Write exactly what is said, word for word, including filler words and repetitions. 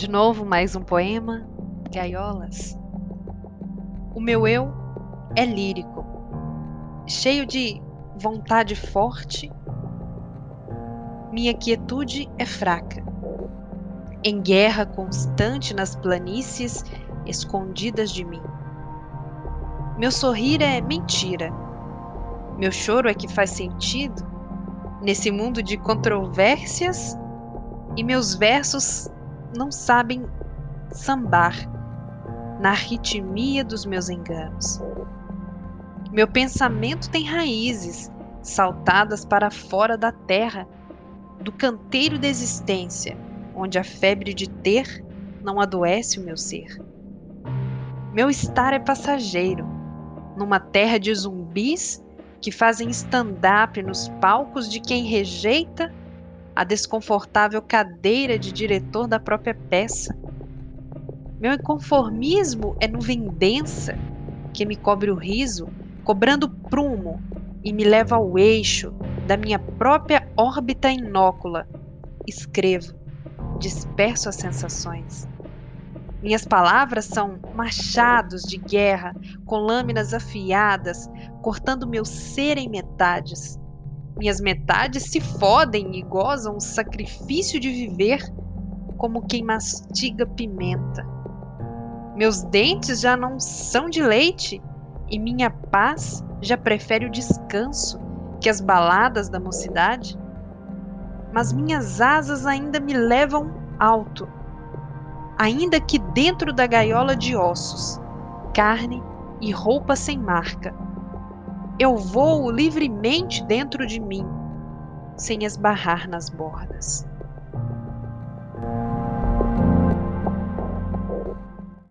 De novo, mais um poema, Gaiolas. O meu eu é lírico, cheio de vontade forte. Minha quietude é fraca, em guerra constante nas planícies escondidas de mim. Meu sorrir é mentira, meu choro é que faz sentido nesse mundo de controvérsias, e meus versos não sabem sambar na arritmia dos meus enganos. Meu pensamento tem raízes saltadas para fora da terra, do canteiro da existência, onde a febre de ter não adoece o meu ser. Meu estar é passageiro, numa terra de zumbis que fazem stand-up nos palcos de quem rejeita a desconfortável cadeira de diretor da própria peça. Meu inconformismo é nuvem densa que me cobre o riso, cobrando prumo, e me leva ao eixo da minha própria órbita inócula. Escrevo, disperso as sensações. Minhas palavras são machados de guerra, com lâminas afiadas, cortando meu ser em metades. Minhas metades se fodem e gozam o sacrifício de viver, como quem mastiga pimenta. Meus dentes já não são de leite, e minha paz já prefere o descanso que as baladas da mocidade, mas minhas asas ainda me levam alto, ainda que dentro da gaiola de ossos, carne e roupa sem marca. Eu voo livremente dentro de mim, sem esbarrar nas bordas.